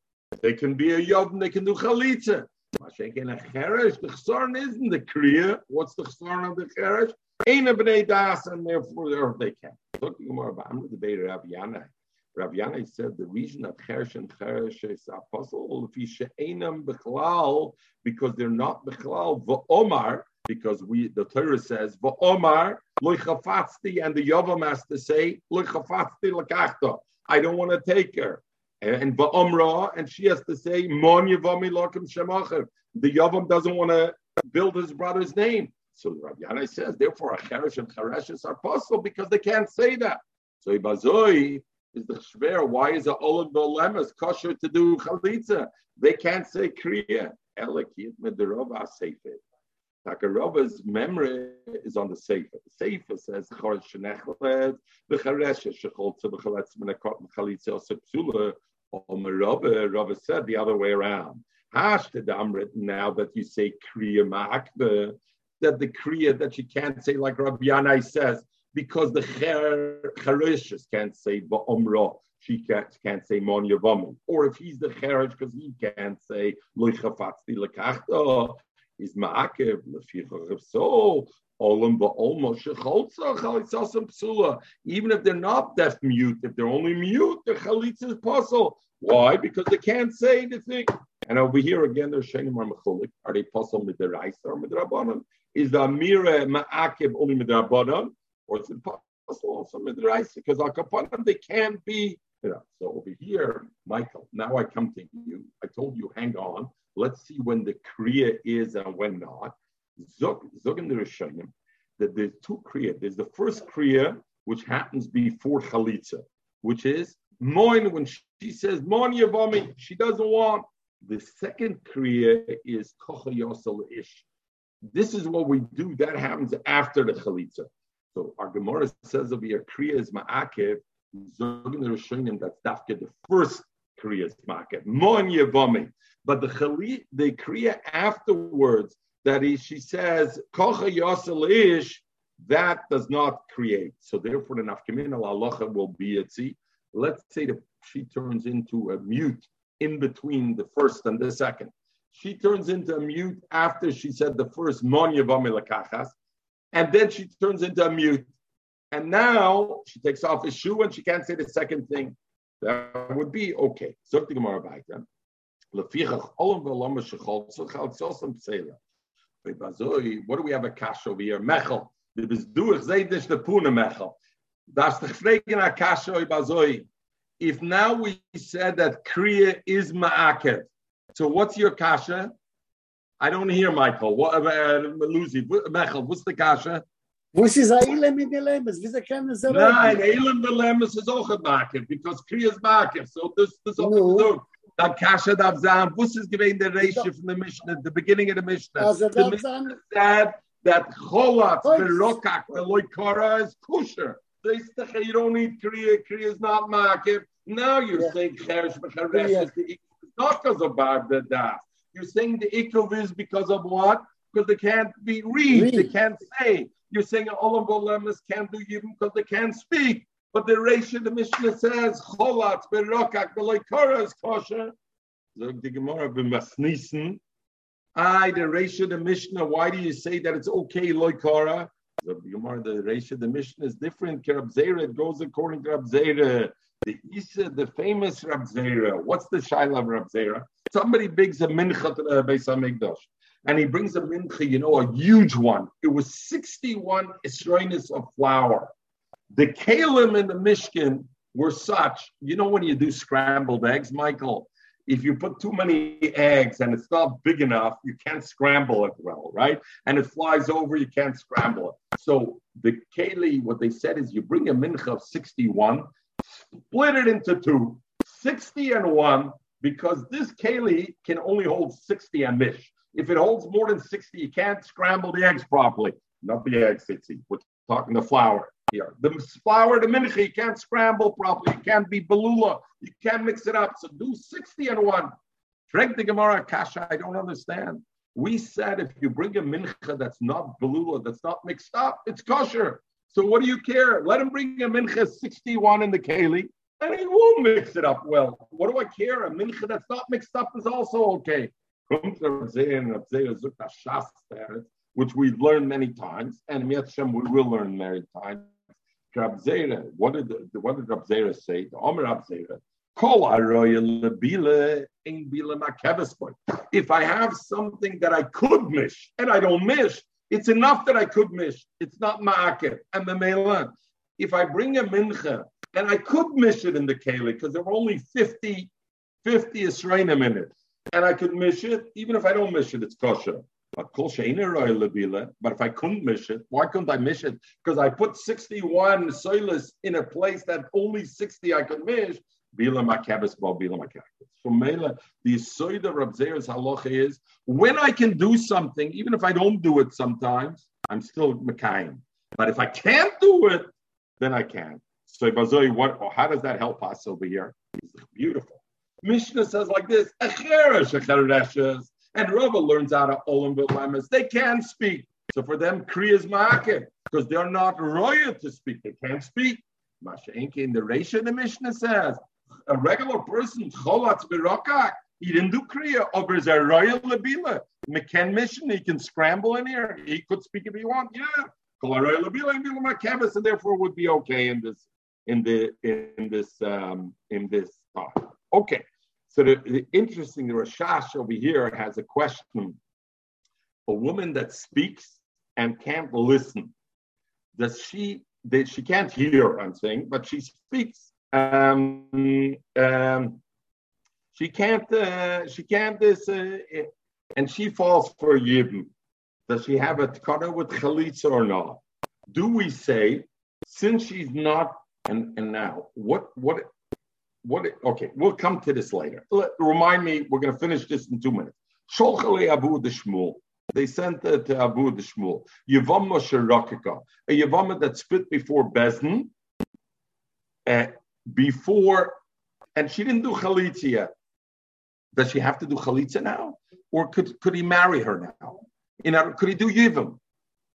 they can be a Yov, they can do chalitza. Mashenken a cheresh, the chsaron isn't the Korea. What's the chsaron of the cheresh? Ain't a b'nei das, and therefore they can't. Talking more about the debate of Rav Yannai. Rav Yannai said the reason of cheresh and cheresh is apostle if she einam b'chalal because they're not b'chalal v'omar. Because we, the Torah says, "V'omar loy chafatzti," and the Yovam has to say, "Loy chafatzti lekachta." I don't want to take her, and v'omra, and she has to say, "Mon yevami lakim shemacher." The Yovam doesn't want to build his brother's name, so Rabbi Yannai says, therefore, a cheresh and chereshes are possible because they can't say that. So ibazoi is the shver. Why is a olav v'olemes kosher to do chalitza? They can't say kriya. Elakid mederova seifed. Takarava's memory is on the Sefer. The Sefer says, Rava said the other way around. Now that you say Kriya Ma'akba, that the Kriya that you can't say like Rabbi Yannai says, because the Chereshes can't say Ba'omra, she can't, can't say Mon Yovam. Or if he's the Cheresh, because he can't say Loichafatzti Lekachta, is Ma'akev, Lefichach of Soul, Olam Ba'olmo, Shecholza, Chalitzasam Psula. Even if they're not deaf mute, if they're only mute, the Chalitz is puzzle. Why? Because they can't say the thing. And over here again, there's Sheinim Armachulik. Are they puzzle Midaraisa or Midrabanan? Is the Amira Ma'akev only Midrabanan? Or it's impossible also Midraisa, because Al Kapanam, they can't be. You know. So over here, Michael, now I come to you. I told you, hang on. Let's see when the kriya is and when not. Zog in the Rishonim that there's two kriya. There's the first kriya which happens before chalitza, which is moin when she says mon yavami, she doesn't want. The second kriya is kocha yosel ish. This is what we do. That happens after the chalitza. So our Gemara says over here kriya is ma'akev. Zog in the Rishonim that's dafke the first kriya is ma'akev mon yavami. But the Khalid, the Kriya afterwards, that is, she says, Kocha Yosel Ish, that does not create. So therefore, the Nafkamin al-Alocha will be at sea. Let's say that she turns into a mute in between the first and the second. She turns into a mute after she said the first, Mon Yevam Elakachas, and then she turns into a mute. And now she takes off his shoe and she can't say the second thing. That would be okay. So the Gemara Baitan. What do we have a kasha over here? Mechel. If now we said that kriya is ma'akev, so what's your kasha? I don't hear Michael. What, uh, Lucy, Mechel, what's the kasha? This is Ailem in the Lemus. This is a No, Ailem the Lemus is also ma'akev because kriya is ma'akev. So this is also that Kasha Davzam, this is giving the ratio from the Mishnah, the beginning of the Mishnah. The Mishnah said that Cholatz, Verokach, Veloikara is Kusher. They say you don't need Kriya, Kriya is not Ma'akev. Now you're yeah. saying Cheresh, Mecharesh yeah. is the Ikov. Not because of Bar Dadas. You're saying the Ikov is because of what? Because they can't be read, read. They can't say. You're saying Olam Volemus can't do Yibum because they can't speak. But the ratio the Mishnah says cholatz berokach beloikora is kosher. Zog the Gemara b'masnisen. I the ratio the Mishnah. Why do you say that it's okay loikora? Zog the Gemara the ratio the Mishnah is different. Rabbi Zeira it goes according to Rabbi Zeira. The Isa the famous Rabbi Zeira. What's the shaila of Rabbi Zeira? Somebody brings a mincha to the Beis Hamikdash, and he brings a mincha. You know, a huge one. It was sixty-one esroinis of flour. The kalim and the mishkan were such, you know when you do scrambled eggs, Michael, if you put too many eggs and it's not big enough, you can't scramble it well, right? And it flies over, you can't scramble it. So the keli, what they said is you bring a mincha of sixty-one, split it into two, sixty and one, because this keli can only hold sixty and mish. If it holds more than sixty, you can't scramble the eggs properly. Not the eggs, it's, we're talking the flour. Here. The flour, the mincha, you can't scramble properly. You can't be belula. You can't mix it up. So do sixty and one. Drink the Gemara kasha. I don't understand. We said if you bring a mincha that's not belula, that's not mixed up, it's kosher. So what do you care? Let him bring a mincha sixty-one in the keli, and he won't mix it up well. What do I care? A mincha that's not mixed up is also okay. Which we've learned many times, and Yad Shem we will learn many times. Rab Zeira, what did the, what did Rab Zeira say? The Omer Rab Zeira, Kol Aroya Lebila Ein Bila Makavesboy. If I have something that I could mish and I don't mish, it's enough that I could mish. It's not ma'akev and the meila. If I bring a mincha and I could mish it in the keli because there were only fifty, fifty esreinim in it, and I could mish it, even if I don't mish it, it's kosher. But if I couldn't miss it, why couldn't I miss it? Because I put sixty-one soilus in a place that only sixty I could miss. Bila makabes ba bila makabes. So Mela, the Yisoid of Rav Zeira's halacha is when I can do something, even if I don't do it sometimes, I'm still makayim. But if I can't do it, then I can. So Bazoi, what? Oh, how does that help us over here? It's beautiful. Mishnah says like this: and Rava learns out of Olam V'Lemes. They can speak. So for them, Kriya is ma'akim because they're not royal to speak. They can't speak. Masha'enki in the Reisha, the Mishnah says, a regular person, Cholatz V'Rokak, he didn't do Kriya, or is a royal Labila. Meken Mishnah, he can scramble in here. He could speak if he wants. Yeah. And therefore would be okay in this in the in this um, in this thought. Okay. So the, the interesting the Rashash over here has a question. A woman that speaks and can't listen. Does she that she can't hear, I'm saying, but she speaks. Um, um, she can't uh, she can't this uh, and she falls for Yibum. Does she have a tkana with chalitza or not? Do we say, since she's not, and, and now, what, what, what, okay, we'll come to this later. Let, remind me, we're going to finish this in two minutes. Sholchale Abu Dishmul. They sent it to Abu Dishmul. Yovam Mosherakika. A Yovam that spit before Bezdin, uh, before, and she didn't do chalitza yet. Does she have to do chalitza now? Or could, could he marry her now? In our, could he do Yivim?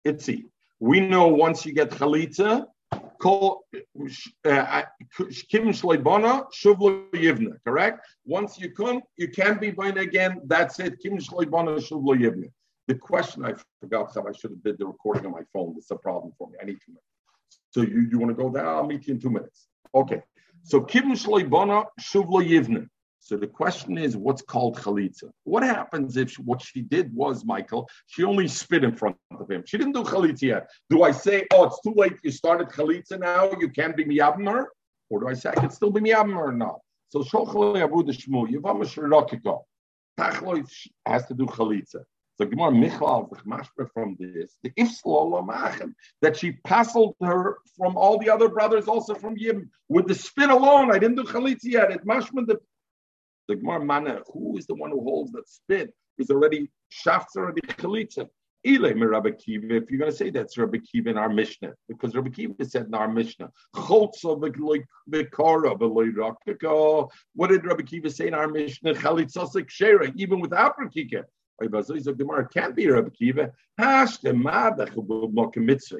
It's he. We know once you get Chalitza, call Kim Shleibana, Shuvla Yivna, correct? Once you come, you can't be born again. That's it. Kim Shleibana, Shuvla Yivna. The question I forgot, so I should have did the recording on my phone. It's a problem for me. I need two minutes. So you, you want to go there? I'll meet you in two minutes. Okay. So Kim Shleibana, Shuvla Yivna. So the question is, what's called chalitza? What happens if she, what she did was, Michael, she only spit in front of him. She didn't do chalitza yet. Do I say, oh, it's too late, you started chalitza now, you can't be miyabmer? Or do I say, I can still be miyabmer or not? So shochle abu deshmu, yivam shirokiko. Tachloy has to do chalitza. So Gemara Michal, from this, the ifslo lamachem, that she passled her from all the other brothers, also from Yibim. With the spit alone, I didn't do chalitza yet. It mashman the The Gemara Mana, who is the one who holds that spit? Is already shafts already chalitza. Ile mi Rabbi Akiva. If you're going to say that's Rabbi Akiva in our Mishnah, because Rabbi Akiva said in our Mishnah, choltza v'kara v'loy rakika. What did Rabbi Akiva say in our Mishnah? Chalitza sekshera, even without rakika. The Gemara can't be Rabbi Akiva.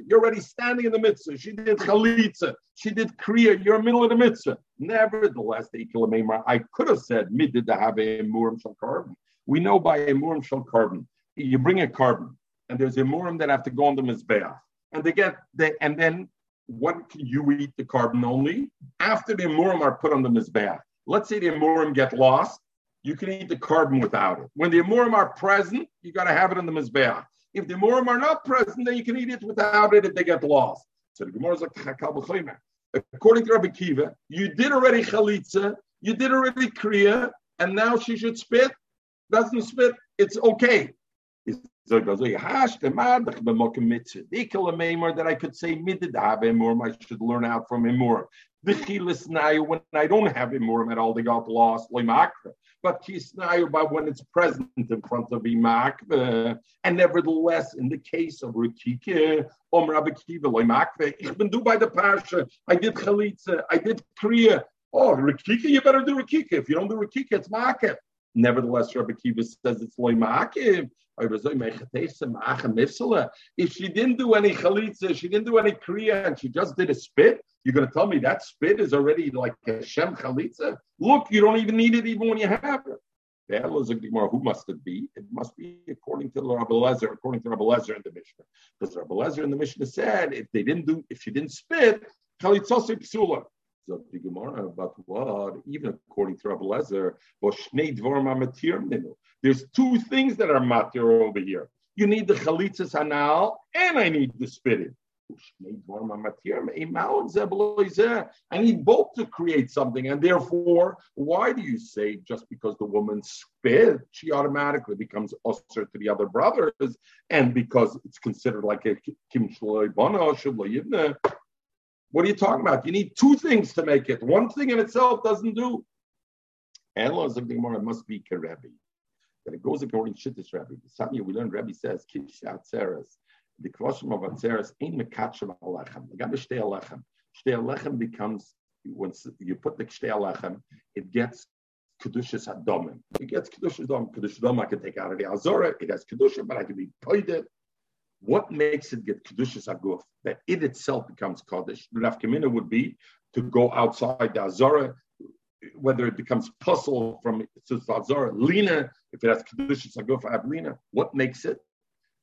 You're already standing in the mitzvah. She did chalitza. She did kriya. You're in the middle of the mitzvah. Nevertheless, the Ikilamemra, I could have said, we know by emurim shel carbon. You bring a carbon, and there's emurim that have to go on the mizbeach. And they get the, and then what can you eat the carbon only? After the emurim are put on the mizbeach. Let's say the emurim get lost. You can eat the carbon without it. When the Amurim are present, you got to have it in the Mizbeach. If the Amurim are not present, then you can eat it without it if they get lost. So the Gemara is like, according to Rabbi Akiva, you did already Chalitza, you did already Kriya, and now she should spit? Doesn't spit, it's okay. That I could say, I should learn out from Amurim. When I don't have Amurim at all, they got lost. But Kisnayu by when it's present in front of Imak. Uh, and nevertheless, in the case of Rikike, Om Rabbi Kiva, Loimakve, Ich bin du by the Pasha, I did Chalitza, I did Kriya. Oh, Rikike, you better do Rikike. If you don't do Rikike, it's Ma'akev. Nevertheless, Rabbi Kiva says it's Loimakev. If she didn't do any Chalitza, she didn't do any Kriya, and she just did a spit, you're going to tell me that spit is already like a Shem Chalitza? Look, you don't even need it even when you have it. The who must it be? It must be according to Rabbi Eliezer, according to Rabbi Eliezer in the Mishnah. Because Rabbi Eliezer in the Mishnah said, if they didn't do, if she didn't spit, Chalitzos Psula. So the Gemara, but what? Even according to Rabbi Eliezer, there's two things that are matir over here. You need the Chalitzas Hanal, and I need the spitting. I need both to create something, and therefore, why do you say just because the woman spit, she automatically becomes usher to the other brothers, and because it's considered like a kim shloy bana shubla yivna? What are you talking about? You need two things to make it. One thing in itself doesn't do. And the Gemara must be Kerebi. Then it goes according to Shittish Rabbi. The Sanya we learn Rabbi says, Kish Atzeres, the Kroshim of Atzeres, Ein Mekachem Alachem. The Gabi Shtei Alachem. Shtei Alachem becomes, once you put the Shtei Alachem, it gets Kedushas Adamim. It gets Kedushas Adamim. Kedushas Adamim I can take out of the Azorah. It has Kedushas, but I can be paid it. What makes it get Kedushas Aguf? That it itself becomes Kodesh. Rav Kamina would be to go outside the Azorah, whether it becomes puzzle from Azorah, Lina, if it has Kedushas Aguf, I have Lina. What makes it?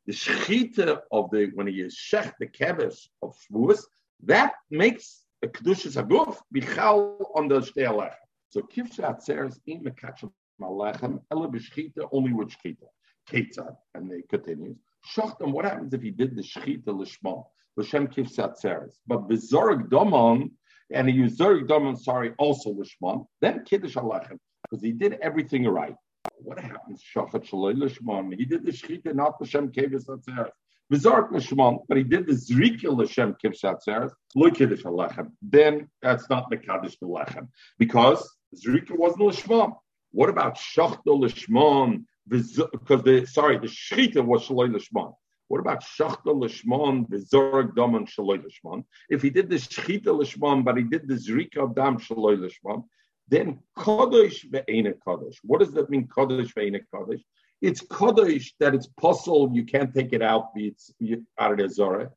The Shechita of the, when he is Shech, the Kevesh of Shavuos, that makes a Kedushas Aguf, Bichal on the Shtei Alechem. So Kivsha Atzeres, in Mekachem Alechem, Ele B'Shechita, only with Shechita. Ketzad, and they continue. Shachtam, what happens if he did the Shechita Lishma? L'shem Kivsha Atzeres. But B'Zorek Domon, and he used Zorek Domon, sorry, also Lishma, then Kiddush Alechem, because he did everything right. What happens? Shachat Shaloi Lishman. He did the Shechita, not L'shem Kivsha Atzeres. B'Zorek Lishman, but he did the Zrika L'shem Kivsha Atzeres, Lo Kiddush Alechem. Then that's not the Kaddish Alechem, because Zrika wasn't Lishman. What about Shachta Lishman? Because the sorry, the Shechita was Shaloi Lishman. What about Shachta Lishman, V'Zorek Dam and Shaloi Lishman? If he did the Shechita Lishman, but he did the Zrika of Dam Shaloi Lishman, then Kodesh Ve'ena Kodesh. What does that mean, Kodesh Ve'ena Kodesh? It's Kodesh that it's puzzle, you can't take it out, it's out of the Zorah.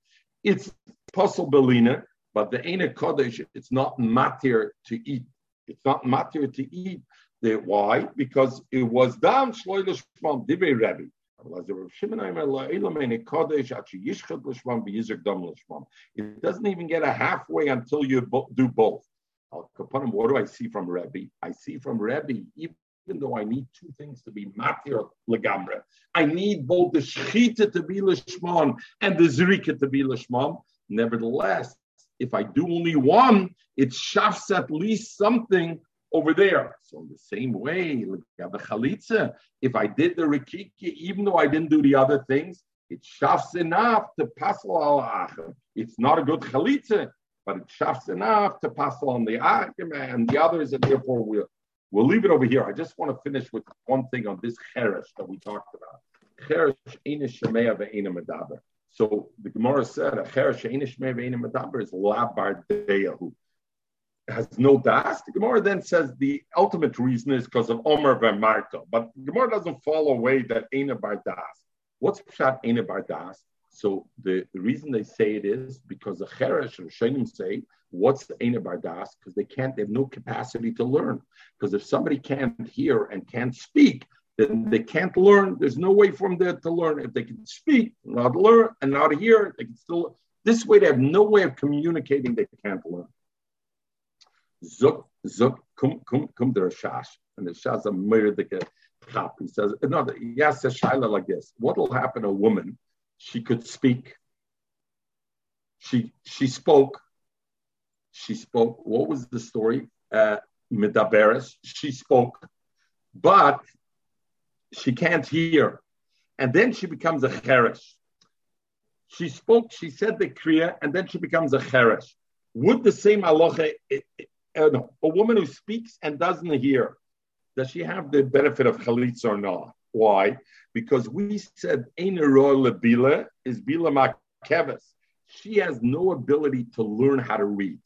It's puzzle Belina, but the Ena Kodesh, it's not matir to eat. It's not matir to eat. The, why? Because it was dam shloi l'shmam divrei Rabbi. It doesn't even get a halfway until you bo- do both. Al kapanim, what do I see from Rabbi? I see from Rabbi, even though I need two things to be matir legamre, I need both the shechita to be l'shmam and the zrika to be l'shmam. Nevertheless, if I do only one, it shafts at least something over there. So in the same way, if I did the Rikiki, even though I didn't do the other things, it shafts enough to pass al Achim. It's not a good Chalitza, but it shafts enough to pass on the Achim and the others, and therefore we'll, we'll leave it over here. I just want to finish with one thing on this Cheresh that we talked about. Cheresh Eina Shemea Ve'eina Medaber. So the Gemara said, a Cheresh Eina Shemea Ve'eina Medaber is La Bardeyahu. Has no das. The Gemara then says the ultimate reason is because of Omer ben Marta, but the Gemara doesn't fall away that Eina bar das. What's pshat Eina bar das? So the, the reason they say it is because the Cheresh and Shenim say what's the Eina bar das because they can't. They have no capacity to learn because if somebody can't hear and can't speak, then they can't learn. There's no way for them to learn. If they can speak, not learn, and not hear, they can still. This way, they have no way of communicating. They can't learn. Zuk, Zuk, come, come, come to Rashash. And the Rashash murdered the chap. He says, no, he asks a Shaila like this. What will happen a woman? She could speak. She she spoke. She spoke. What was the story? Uh, Medaberes. She spoke. But she can't hear. And then she becomes a cheresh. She spoke, she said the kriya, and then she becomes a cheresh. Would the same halacha... Uh, no, a woman who speaks and doesn't hear, does she have the benefit of chalitz or not? Why? Because we said Eina roa lebila is bila ma'keves. She has no ability to learn how to read.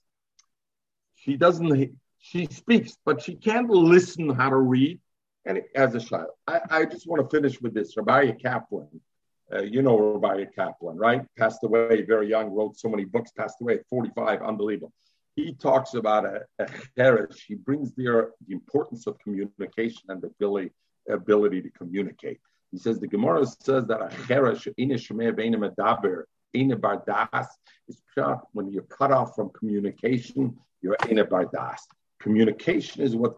She doesn't. She speaks, but she can't listen how to read. And as a child, I, I just want to finish with this. Rabbi Kaplan, uh, you know Rabbi Kaplan, right? Passed away very young. Wrote so many books. Passed away at forty-five. Unbelievable. He talks about a, a cheresh. He brings there the importance of communication and the ability, ability to communicate. He says, the Gemara says that a cheresh, ina shemeh ve'ina medaber, ina bardas, is when you're cut off from communication, you're ina bardas. Communication is what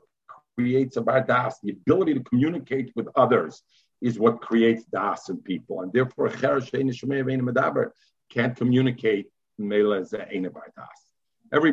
creates a bardas. The ability to communicate with others is what creates das in people. And therefore, a cheresh, ina shemeh ve'ina medaber, can't communicate, mele ze ina bardas.